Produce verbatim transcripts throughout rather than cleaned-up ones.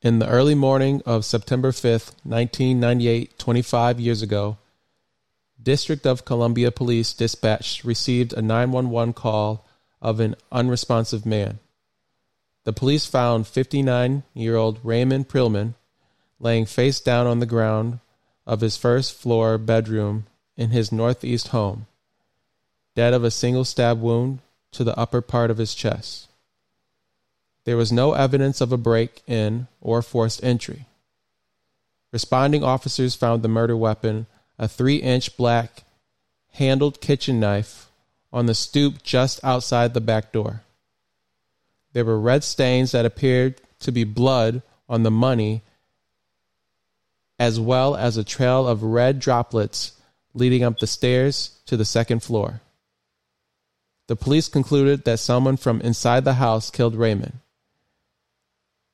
In the early morning of September fifth, nineteen ninety-eight, twenty-five years ago, District of Columbia Police Dispatch received a nine one one call of an unresponsive man. The police found fifty-nine-year-old Raymond Prillman laying face down on the ground of his first floor bedroom in his northeast home, dead of a single stab wound to the upper part of his chest. There was no evidence of a break-in or forced entry. Responding officers found the murder weapon, a three-inch black handled kitchen knife, on the stoop just outside the back door. There were red stains that appeared to be blood on the money, as well as a trail of red droplets leading up the stairs to the second floor. The police concluded that someone from inside the house killed Raymond,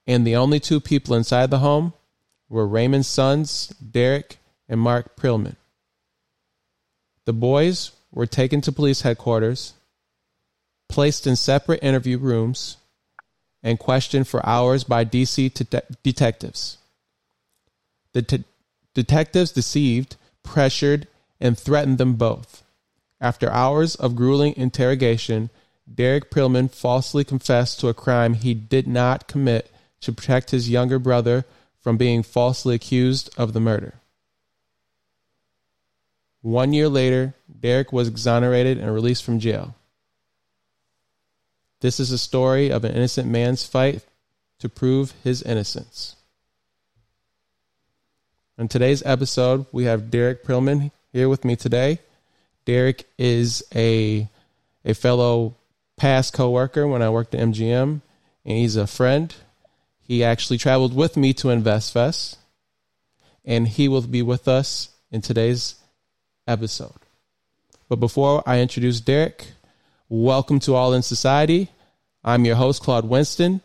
and the only two people inside the home were Raymond's sons, Derrick and Mark Prillman. The boys were taken to police headquarters, placed in separate interview rooms, and questioned for hours by D C te- detectives. The te- detectives deceived, pressured, and threatened them both. After hours of grueling interrogation, Derrick Prillman falsely confessed to a crime he did not commit to protect his younger brother from being falsely accused of the murder. One year later, Derrick was exonerated and released from jail. This is a story of an innocent man's fight to prove his innocence. On today's episode, we have Derrick Prillman here with me today. Derrick is a a fellow past coworker when I worked at M G M, and he's a friend. He actually traveled with me to InvestFest, and he will be with us in today's episode. But before I introduce Derrick, welcome to All In Society. I'm your host, Claude Winston.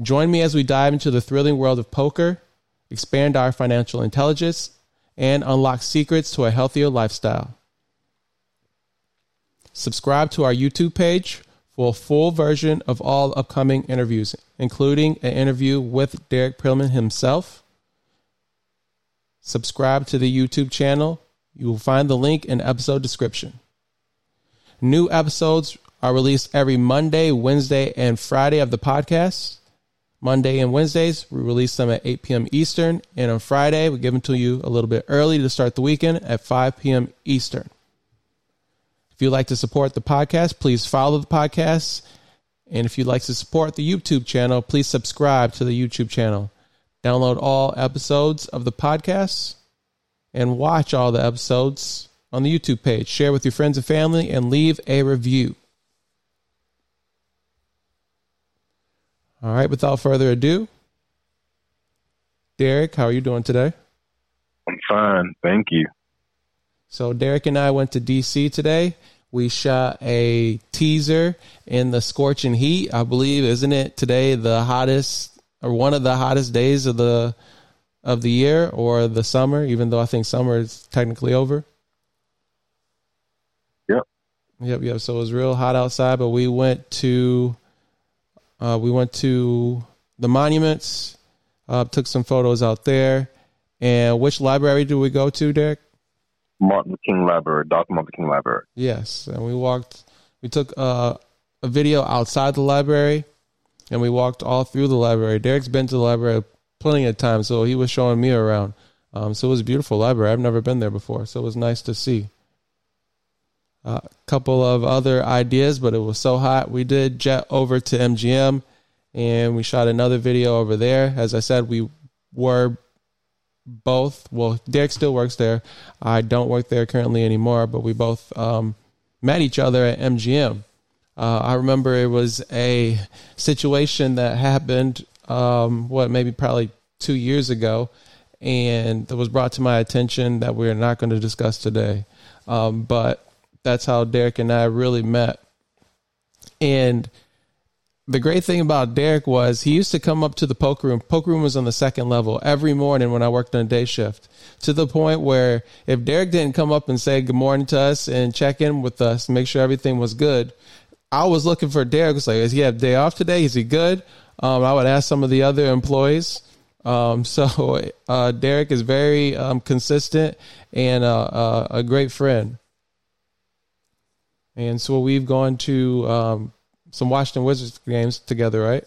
Join me as we dive into the thrilling world of poker, expand our financial intelligence, and unlock secrets to a healthier lifestyle. Subscribe to our YouTube page for a full version of all upcoming interviews, including an interview with Derrick Prillman himself. Subscribe to the YouTube channel. You will find the link in episode description. New episodes are released every Monday, Wednesday, and Friday of the podcast. Monday and Wednesdays, we release them at eight p.m. Eastern. And on Friday, we give them to you a little bit early to start the weekend at five p.m. Eastern. If you'd like to support the podcast, please follow the podcast. And if you'd like to support the YouTube channel, please subscribe to the YouTube channel. Download all episodes of the podcast and watch all the episodes on the YouTube page. Share with your friends and family and leave a review. All right, without further ado, Derrick, how are you doing today? I'm fine, thank you. So Derrick and I went to D C today. We shot a teaser in the scorching heat, I believe, isn't it? Today, the hottest, or one of the hottest days of the of the year, or the summer, even though I think summer is technically over. Yep. Yep, yep. So it was real hot outside, but we went to... Uh, we went to the monuments, uh, took some photos out there. And which library do we go to, Derrick? Martin Luther King Library, Doctor Martin Luther King Library. Yes, and we walked, we took uh, a video outside the library, and we walked all through the library. Derrick's been to the library plenty of times, so he was showing me around. Um, so it was a beautiful library. I've never been there before, so it was nice to see. A uh, couple of other ideas, but it was so hot. We did jet over to M G M, and we shot another video over there. As I said, we were both, well, Derrick still works there. I don't work there currently anymore, but we both um, met each other at M G M. Uh, I remember it was a situation that happened, um, what, maybe probably two years ago, and it was brought to my attention that we're not going to discuss today. Um, but... That's how Derrick and I really met. And the great thing about Derrick was he used to come up to the poker room. Poker room was on the second level every morning when I worked on day shift, to the point where if Derrick didn't come up and say good morning to us and check in with us, make sure everything was good, I was looking for Derrick. I was like, does he have a day off today? Is he good? Um, I would ask some of the other employees. Um, so uh, Derrick is very um, consistent and uh, uh, a great friend. And so we've gone to um, some Washington Wizards games together, right?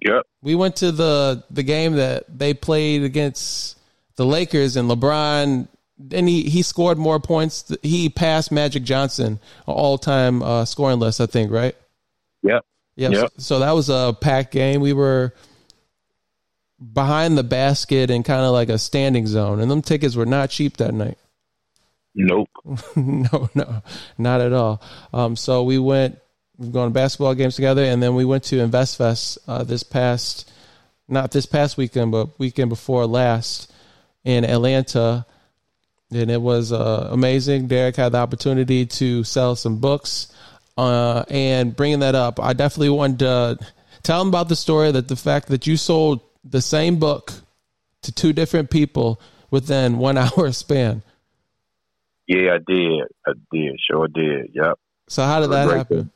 Yep. We went to the, the game that they played against the Lakers, and LeBron, and he, he scored more points. He passed Magic Johnson, all-time uh, scoring list, I think, right? Yep. Yep. yep. So, so that was a packed game. We were behind the basket and kind of like a standing zone, and them tickets were not cheap that night. Nope. no, no, not at all. Um, so we went, we've gone to basketball games together, and then we went to InvestFest uh, this past, not this past weekend, but weekend before last in Atlanta, and it was uh, amazing. Derrick had the opportunity to sell some books, uh, and bringing that up, I definitely wanted to tell him about the story, that the fact that you sold the same book to two different people within one hour span. Yeah, I did. I did. Sure did. Yep. So how did that happen?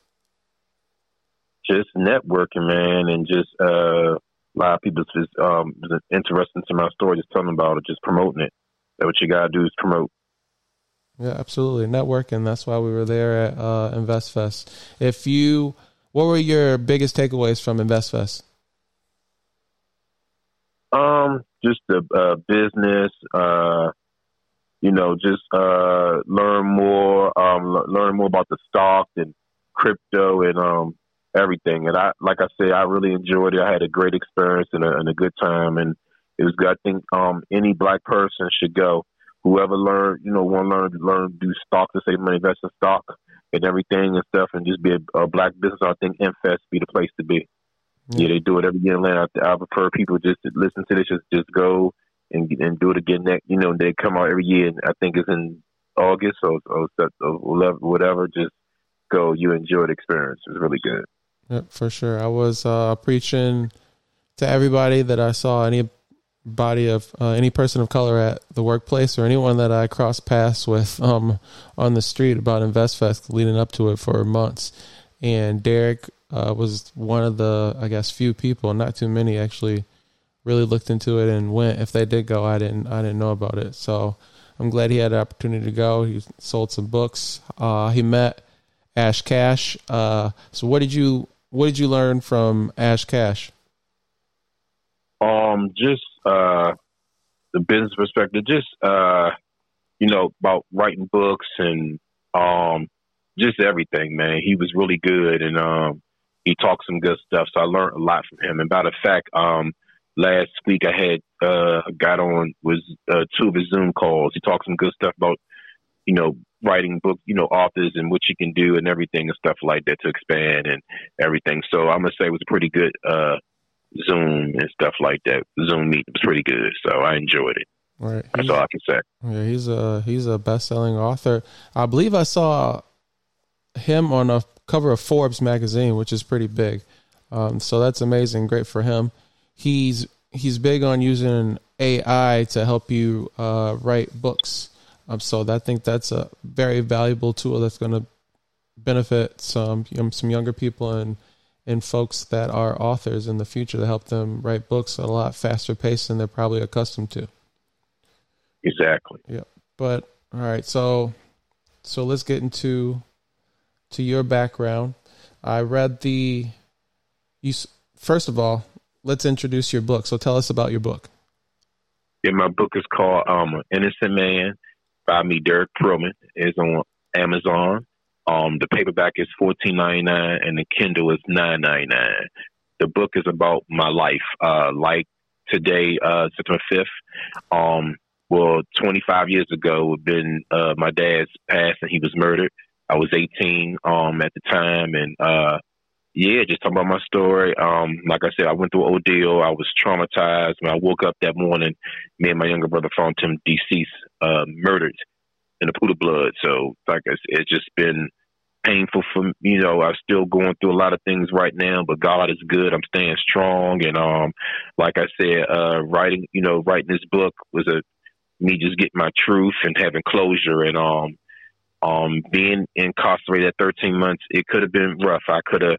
Just networking, man, and just uh, a lot of people just um, just interested in my story, just telling about it, just promoting it. That's what you got to do, is promote. Yeah, absolutely. Networking. That's why we were there at uh, InvestFest. If you, what were your biggest takeaways from InvestFest? Um, just the uh, business, uh, you know, just uh, learn more, um, l- learn more about the stock and crypto and um, everything. And I, like I said, I really enjoyed it. I had a great experience and a, and a good time. And it was good. I think um, any black person should go. Whoever learn, you know, want to learn, learn do stocks and save money, invest in stock and everything and stuff, and just be a, a black business. I think InvestFest be the place to be. Yeah, they do it every year in Atlanta. I, I prefer people just to listen to this, just, just go and and do it again. Next, you know, they come out every year, and I think it's in August or, or, or whatever. Just go. You enjoy the experience. It's really good. Yeah, for sure. I was uh, preaching to everybody that I saw, anybody of uh, any person of color at the workplace, or anyone that I crossed paths with um, on the street, about InvestFest leading up to it for months. And Derrick uh, was one of the, I guess, few people, not too many actually, really looked into it and went. If they did go, I didn't, I didn't know about it. So I'm glad he had the opportunity to go. He sold some books. Uh, he met Ash Cash. Uh, so what did you, what did you learn from Ash Cash? Um, just uh, the business perspective, just uh, you know, about writing books and um. Just everything, man. He was really good, and um, he talked some good stuff. So I learned a lot from him. And matter of fact, um, last week I had uh, got on was uh, two of his Zoom calls. He talked some good stuff about, you know, writing book, you know, authors and what you can do and everything and stuff like that to expand and everything. So I'm gonna say it was a pretty good uh, Zoom and stuff like that. Zoom meet was pretty good, so I enjoyed it. Right. That's all I can say. Yeah, he's a he's a best-selling author. I believe I saw him on a cover of Forbes magazine, which is pretty big. Um, so that's amazing. Great for him. He's, he's big on using A I to help you uh, write books. Um, so that, I think that's a very valuable tool that's going to benefit some, you know, some younger people and, and folks that are authors in the future, to help them write books at a lot faster pace than they're probably accustomed to. Exactly. Yeah. But all right. So, so let's get into, to your background. I read the, you, first of all, let's introduce your book. So tell us about your book. Yeah, my book is called um, An Innocent Man by me, Derrick Prillman. It's on Amazon. Um, the paperback is fourteen ninety-nine and the Kindle is nine ninety-nine. The book is about my life. Uh, like today, uh, September fifth, um, well, twenty-five years ago, would been uh, my dad's passed and he was murdered. I was eighteen um, at the time, and uh, yeah, just talking about my story. Um, like I said, I went through ordeal. I was traumatized. When I woke up that morning, me and my younger brother found him deceased, uh, murdered in a pool of blood. So, like I said, it's just been painful for me. You know, I'm still going through a lot of things right now, but God is good. I'm staying strong, and um, like I said, uh, writing, you know, writing this book was a me just getting my truth and having closure, and um. Um, being incarcerated at thirteen months, it could have been rough. I could have,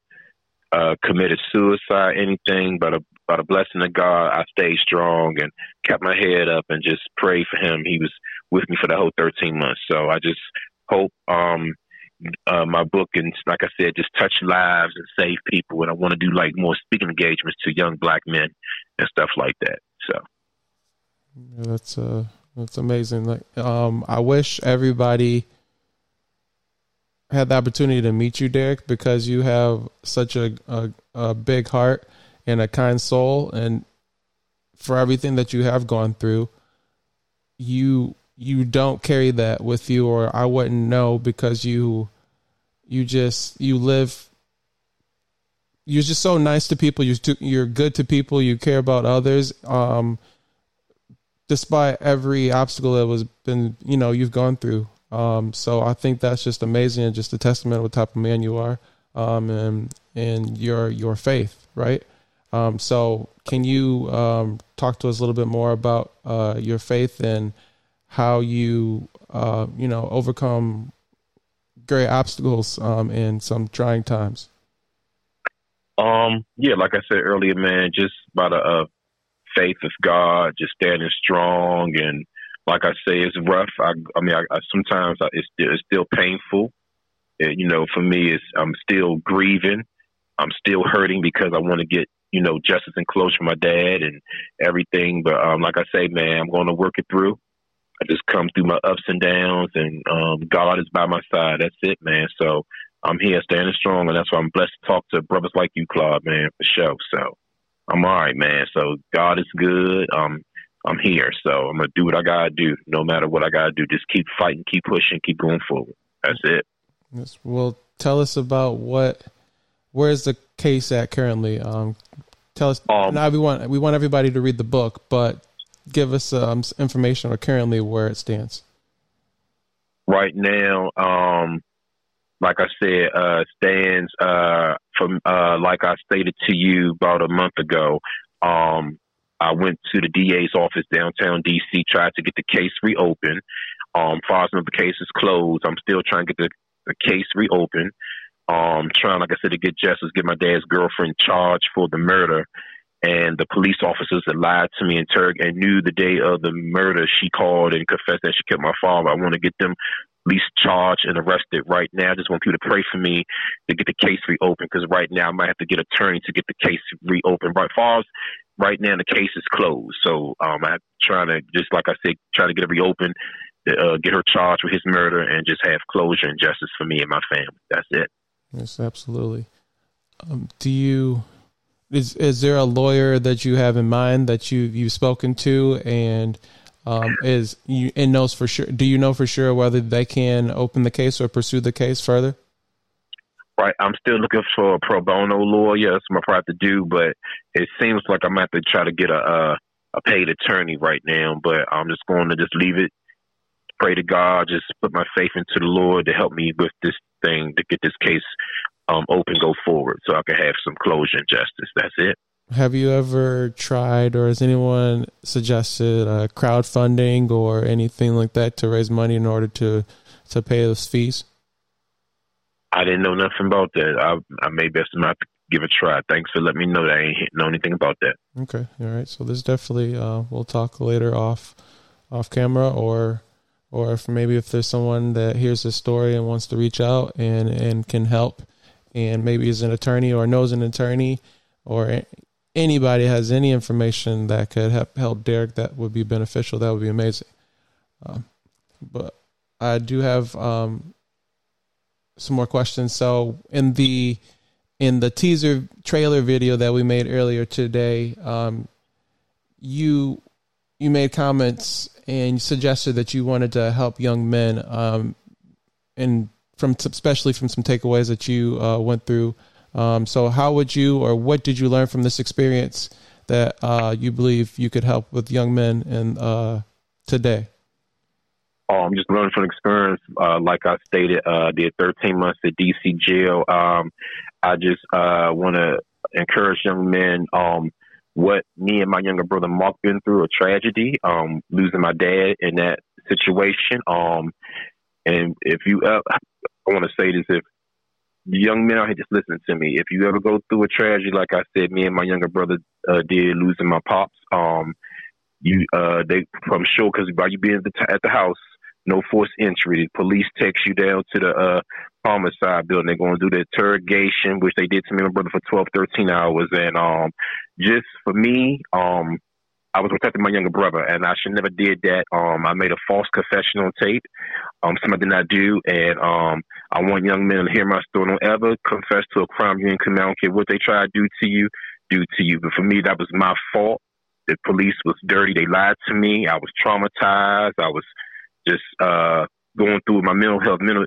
uh, committed suicide, anything but a, by the blessing of God, I stayed strong and kept my head up and just prayed for him. He was with me for the whole thirteen months. So I just hope um, uh, my book can, like I said, just touch lives and save people. And I want to do like more speaking engagements to young black men and stuff like that. So yeah, that's uh, that's amazing. Like, um, I wish everybody had the opportunity to meet you, Derrick, because you have such a, a, a big heart and a kind soul, and for everything that you have gone through, you you don't carry that with you, or I wouldn't know, because you you just you live you're just so nice to people, you you're good to people, you care about others, um despite every obstacle that was been you know you've gone through. Um so I think that's just amazing, and just a testament of what type of man you are, um and and your your faith, right? Um, so can you um, talk to us a little bit more about uh, your faith and how you, uh, you know, overcome great obstacles um, in some trying times? Um, yeah, like I said earlier, man, just by the uh, faith of God, just standing strong. And like I say, it's rough. I, I mean, I, I, sometimes I, it's, it's still painful. It, you know, for me, it's, I'm still grieving. I'm still hurting because I want to get, you know, justice and closure for my dad and everything. But um, like I say, man, I'm going to work it through. I just come through my ups and downs, and um, God is by my side. That's it, man. So I'm here standing strong, and that's why I'm blessed to talk to brothers like you, Claude, man, for sure. So I'm all right, man. So God is good. Um, I'm here. So I'm going to do what I got to do, no matter what I got to do. Just keep fighting, keep pushing, keep going forward. That's it. Yes. Well, tell us about what – where is the case at currently? Um Tell us um, now. We want we want everybody to read the book, but give us um, information on currently where it stands. Right now, um, like I said, uh, stands uh, from uh, like I stated to you about a month ago. Um, I went to the D A's office downtown D C, tried to get the case reopened. Um, far as the case is closed, I'm still trying to get the, the case reopened. Um, trying, like I said, to get justice, get my dad's girlfriend charged for the murder. And the police officers that lied to me and Turk and knew the day of the murder, she called and confessed that she killed my father. I want to get them at least charged and arrested right now. I just want people to pray for me to get the case reopened, because right now I might have to get an attorney to get the case reopened. Right, Forbes, right now the case is closed. So um, I'm trying to, just like I said, try to get it reopened, uh, get her charged with his murder, and just have closure and justice for me and my family. That's it. Yes, absolutely. Um, do you, is, is there a lawyer that you have in mind that you, you've spoken to, and um, is you and knows for sure, do you know for sure whether they can open the case or pursue the case further? Right. I'm still looking for a pro bono lawyer. That's what I have to do, but it seems like I'm going to have to try to get a, a, a paid attorney right now, but I'm just going to just leave it. Pray to God, just put my faith into the Lord to help me with this thing, to get this case um, open, go forward, so I can have some closure and justice. That's it. Have you ever tried, or has anyone suggested uh, crowdfunding or anything like that to raise money in order to, to pay those fees? I didn't know nothing about that. I, I may best not give it a try. Thanks for letting me know that I ain't know anything about that. Okay. All right. So there's definitely, uh, we'll talk later off, off camera, or or if maybe if there's someone that hears this story and wants to reach out and, and can help, and maybe is an attorney or knows an attorney, or anybody has any information that could help, help Derrick, that would be beneficial. That would be amazing. Um, but I do have um, some more questions. So in the, in the teaser trailer video that we made earlier today, um, you, you made comments and suggested that you wanted to help young men, um, and from especially from some takeaways that you uh, went through. Um, so, how would you, or what did you learn from this experience that uh, you believe you could help with young men and uh, today? Oh, I'm just learning from experience. Uh, like I stated, uh, I did thirteen months at D C jail. Um, I just uh, want to encourage young men. Um, What me and my younger brother Mark been through, a tragedy, um, losing my dad in that situation. Um, and if you, uh, I want to say this, if young men out here, just listen to me. If you ever go through a tragedy, like I said, me and my younger brother uh, did, losing my pops, um, you uh, they from sure because by you being at the, t- at the house, no forced entry. The police text you down to the uh, homicide building. They're going to do the interrogation, which they did to me and my brother for twelve, thirteen hours. And um, just for me, um, I was protecting my younger brother, and I should never did that. Um, I made a false confession on tape, um, something I did not do, and um, I want young men to hear my story. Don't ever confess to a crime you didn't commit. I don't care what they try to do to you, do to you. But for me, that was my fault. The police was dirty. They lied to me. I was traumatized. I was just uh, going through my mental health, mental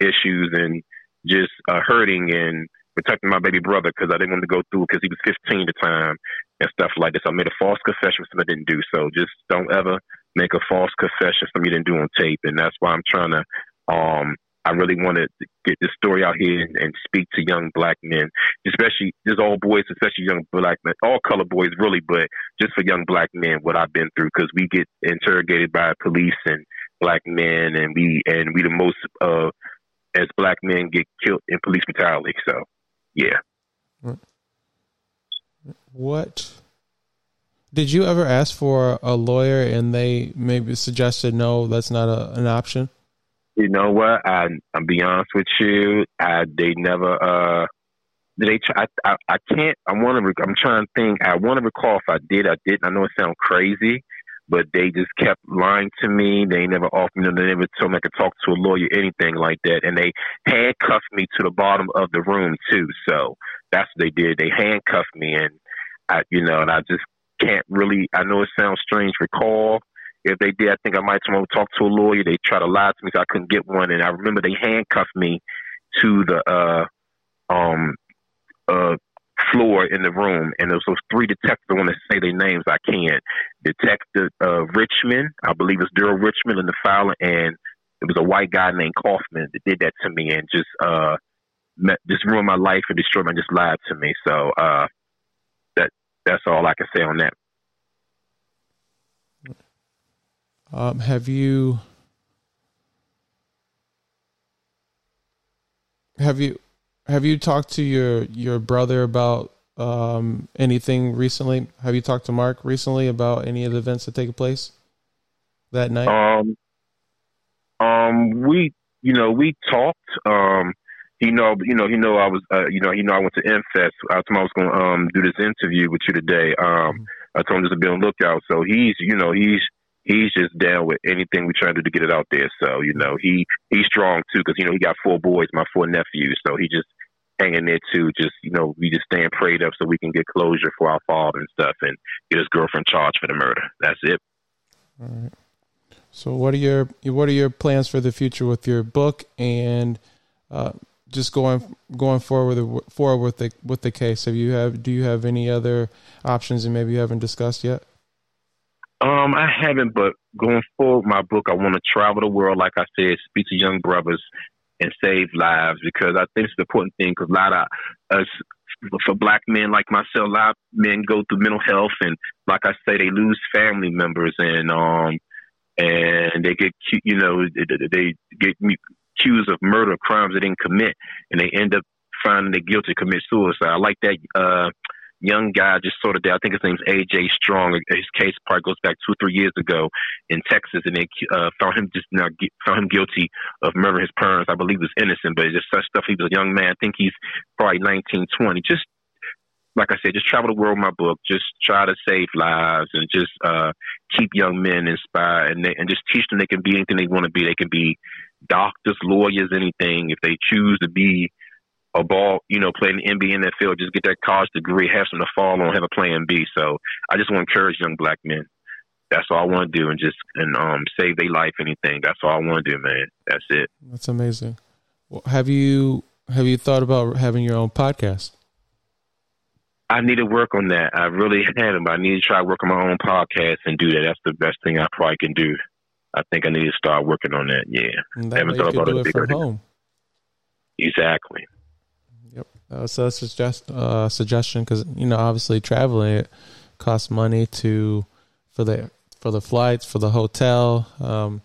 issues, and just uh, hurting and protecting my baby brother because I didn't want to go through because he was fifteen at the time and stuff like this. I made a false confession, something I didn't do. So just don't ever make a false confession, something you didn't do on tape. And that's why I'm trying to, um, I really want to get this story out here and, and speak to young black men, especially just all boys, especially young black men, all color boys really, but just for young black men, what I've been through, because we get interrogated by police and black men, and we, and we the most, uh, as black men get killed in police brutality. So, yeah. Mm. What did you ever ask for a lawyer and they maybe suggested, no, that's not a, an option? You know what? I, I'll be honest with you. I, they never, uh, they, I, I, I can't, I want to, I'm trying to think. I want to recall if I did, I didn't. I know it sounds crazy, but they just kept lying to me. They never offered me, they never told me I could talk to a lawyer, anything like that. And they handcuffed me to the bottom of the room too. So that's what they did. They handcuffed me, and I, you know, and I just can't really, I know it sounds strange, recall. If they did, I think I might talk to a lawyer. They tried to lie to me, so I couldn't get one. And I remember they handcuffed me to the uh, um, uh, floor in the room. And there was those three detectives. I want to say their names. I can't. Detective uh, Richmond, I believe it's Daryl Richmond in the file, and it was a white guy named Kaufman that did that to me and just uh, met, just ruined my life and destroyed my, just lied to me. So uh, that that's all I can say on that. Um, have you have you have you talked to your, your brother about um, anything recently? Have you talked to Mark recently about any of the events that take place that night? Um, um, we you know we talked. Um, he know you know he know I was uh, you know he know I went to InvestFest. I told him I was going to um, do this interview with you today. Um, mm-hmm. I told him just to be on the lookout. So he's you know he's. He's just down with anything we try to do to get it out there. So, you know, he, he's strong too, because, you know, he got four boys, my four nephews. So he just hanging there too. Just, you know, we just staying prayed up so we can get closure for our father and stuff and get his girlfriend charged for the murder. That's it. All right. So what are your, what are your plans for the future with your book and uh, just going, going forward, forward with the, with the case? Have you have, do you have any other options that maybe you haven't discussed yet? Um, I haven't, but going forward with my book, I want to travel the world, like I said, speak to young brothers and save lives, because I think it's an important thing, because a lot of us, for black men like myself, a lot of men go through mental health, and like I say, they lose family members, and um, and they get, you know, they get accused of murder, crimes they didn't commit, and they end up finding they're guilty, commit suicide. I like that, uh, young guy just sort of did, I think his name's A J Strong. His case probably goes back two or three years ago in Texas, and they uh, found him just now found him guilty of murdering his parents. I believe he was innocent, but it's just such stuff. He was a young man. I think he's probably nineteen, twenty. Just like I said, just travel the world with my book. Just try to save lives and just uh, keep young men inspired, and, they, and just teach them they can be anything they want to be. They can be doctors, lawyers, anything if they choose to be. A ball, you know, playing the N B A in that field, just get that college degree, have something to fall on, have a plan B. So I just want to encourage young black men. That's all I want to do, and just and um save their life. Anything. That's all I want to do, man. That's it. That's amazing. Well, have you have you thought about having your own podcast? I need to work on that. I really haven't, but I need to try to work on my own podcast and do that. That's the best thing I probably can do. I think I need to start working on that. Yeah, and that I haven't thought about it from home. Exactly. Uh, so that's just a suggestion, because you know obviously traveling, it costs money to for the for the flights, for the hotel, um,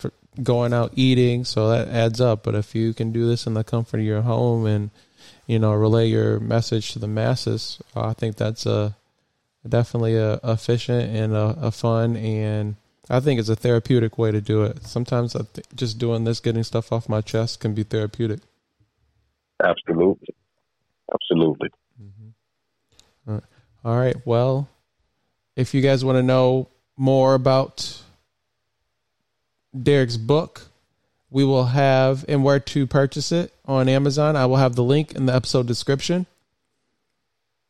for going out eating, so that adds up. But if you can do this in the comfort of your home and, you know, relay your message to the masses, I think that's a definitely a efficient and a, a fun, and I think it's a therapeutic way to do it. Sometimes I th- just doing this, getting stuff off my chest, can be therapeutic. Absolutely. Absolutely. Mm-hmm. All right. All right. Well, if you guys want to know more about Derrick's book, we will have, and where to purchase it on Amazon, I will have the link in the episode description.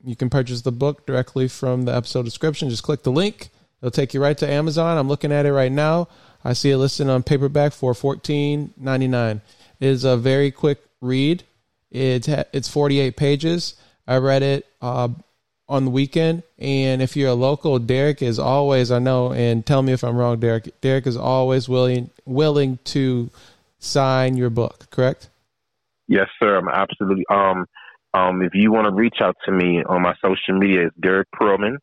You can purchase the book directly from the episode description. Just click the link. It'll take you right to Amazon. I'm looking at it right now. I see it listed on paperback for fourteen ninety-nine. It is a very quick read. It's it's forty-eight pages. I read it uh, on the weekend, and if you're a local, Derrick is always, I know, and tell me if I'm wrong, Derrick, Derrick is always willing willing to sign your book, correct? Yes, sir. I'm absolutely. Um, um, if you want to reach out to me on my social media, it's Derrick Prillman.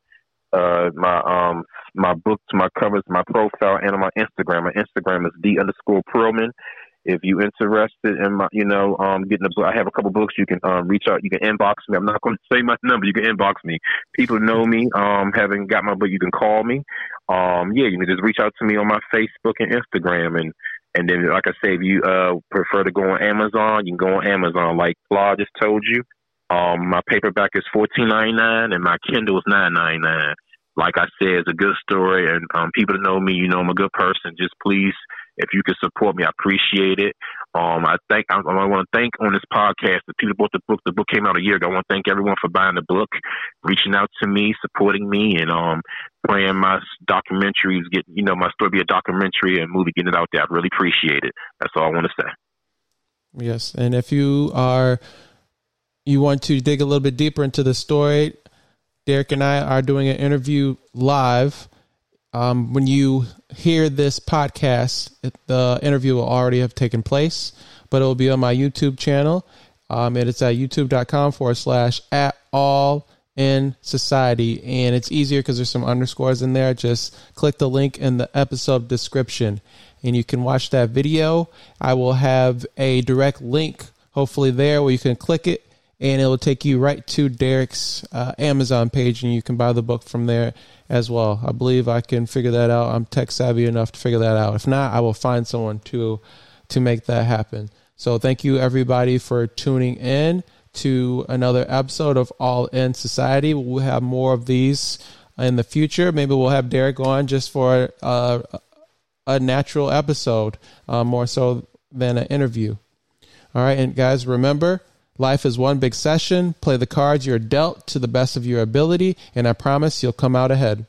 Uh, my um, my books, my covers, my profile, and on my Instagram. My Instagram is D underscore Prillman. If you're interested in my, you know, um, getting a book, I have a couple books. You can um, reach out. You can inbox me. I'm not going to say my number. You can inbox me. People know me. Um, haven't got my book. You can call me. Um, yeah, you can just reach out to me on my Facebook and Instagram. And, and then, like I say, if you uh, prefer to go on Amazon, you can go on Amazon. Like Claude just told you, um, my paperback is fourteen ninety-nine and my Kindle is nine ninety-nine. Like I said, it's a good story, and um, people that know me, you know I'm a good person. Just please, if you could support me, I appreciate it. Um, I thank I, I want to thank on this podcast the people bought the book. The book came out a year ago. I want to thank everyone for buying the book, reaching out to me, supporting me, and um, praying my documentaries get you know my story be a documentary and movie getting it out there. I really appreciate it. That's all I want to say. Yes, and if you are you want to dig a little bit deeper into the story, Derrick and I are doing an interview live. Um, when you hear this podcast, the interview will already have taken place, but it will be on my YouTube channel. Um, and it's at youtube.com forward slash at all in society. And it's easier because there's some underscores in there. Just click the link in the episode description and you can watch that video. I will have a direct link, hopefully there, where you can click it, and it will take you right to Derrick's uh, Amazon page, and you can buy the book from there as well. I believe I can figure that out. I'm tech savvy enough to figure that out. If not, I will find someone to to make that happen. So thank you, everybody, for tuning in to another episode of All In Society. We'll have more of these in the future. Maybe we'll have Derrick on just for a, a natural episode, uh, more so than an interview. All right, and guys, remember, life is one big session. Play the cards you're dealt to the best of your ability, and I promise you'll come out ahead.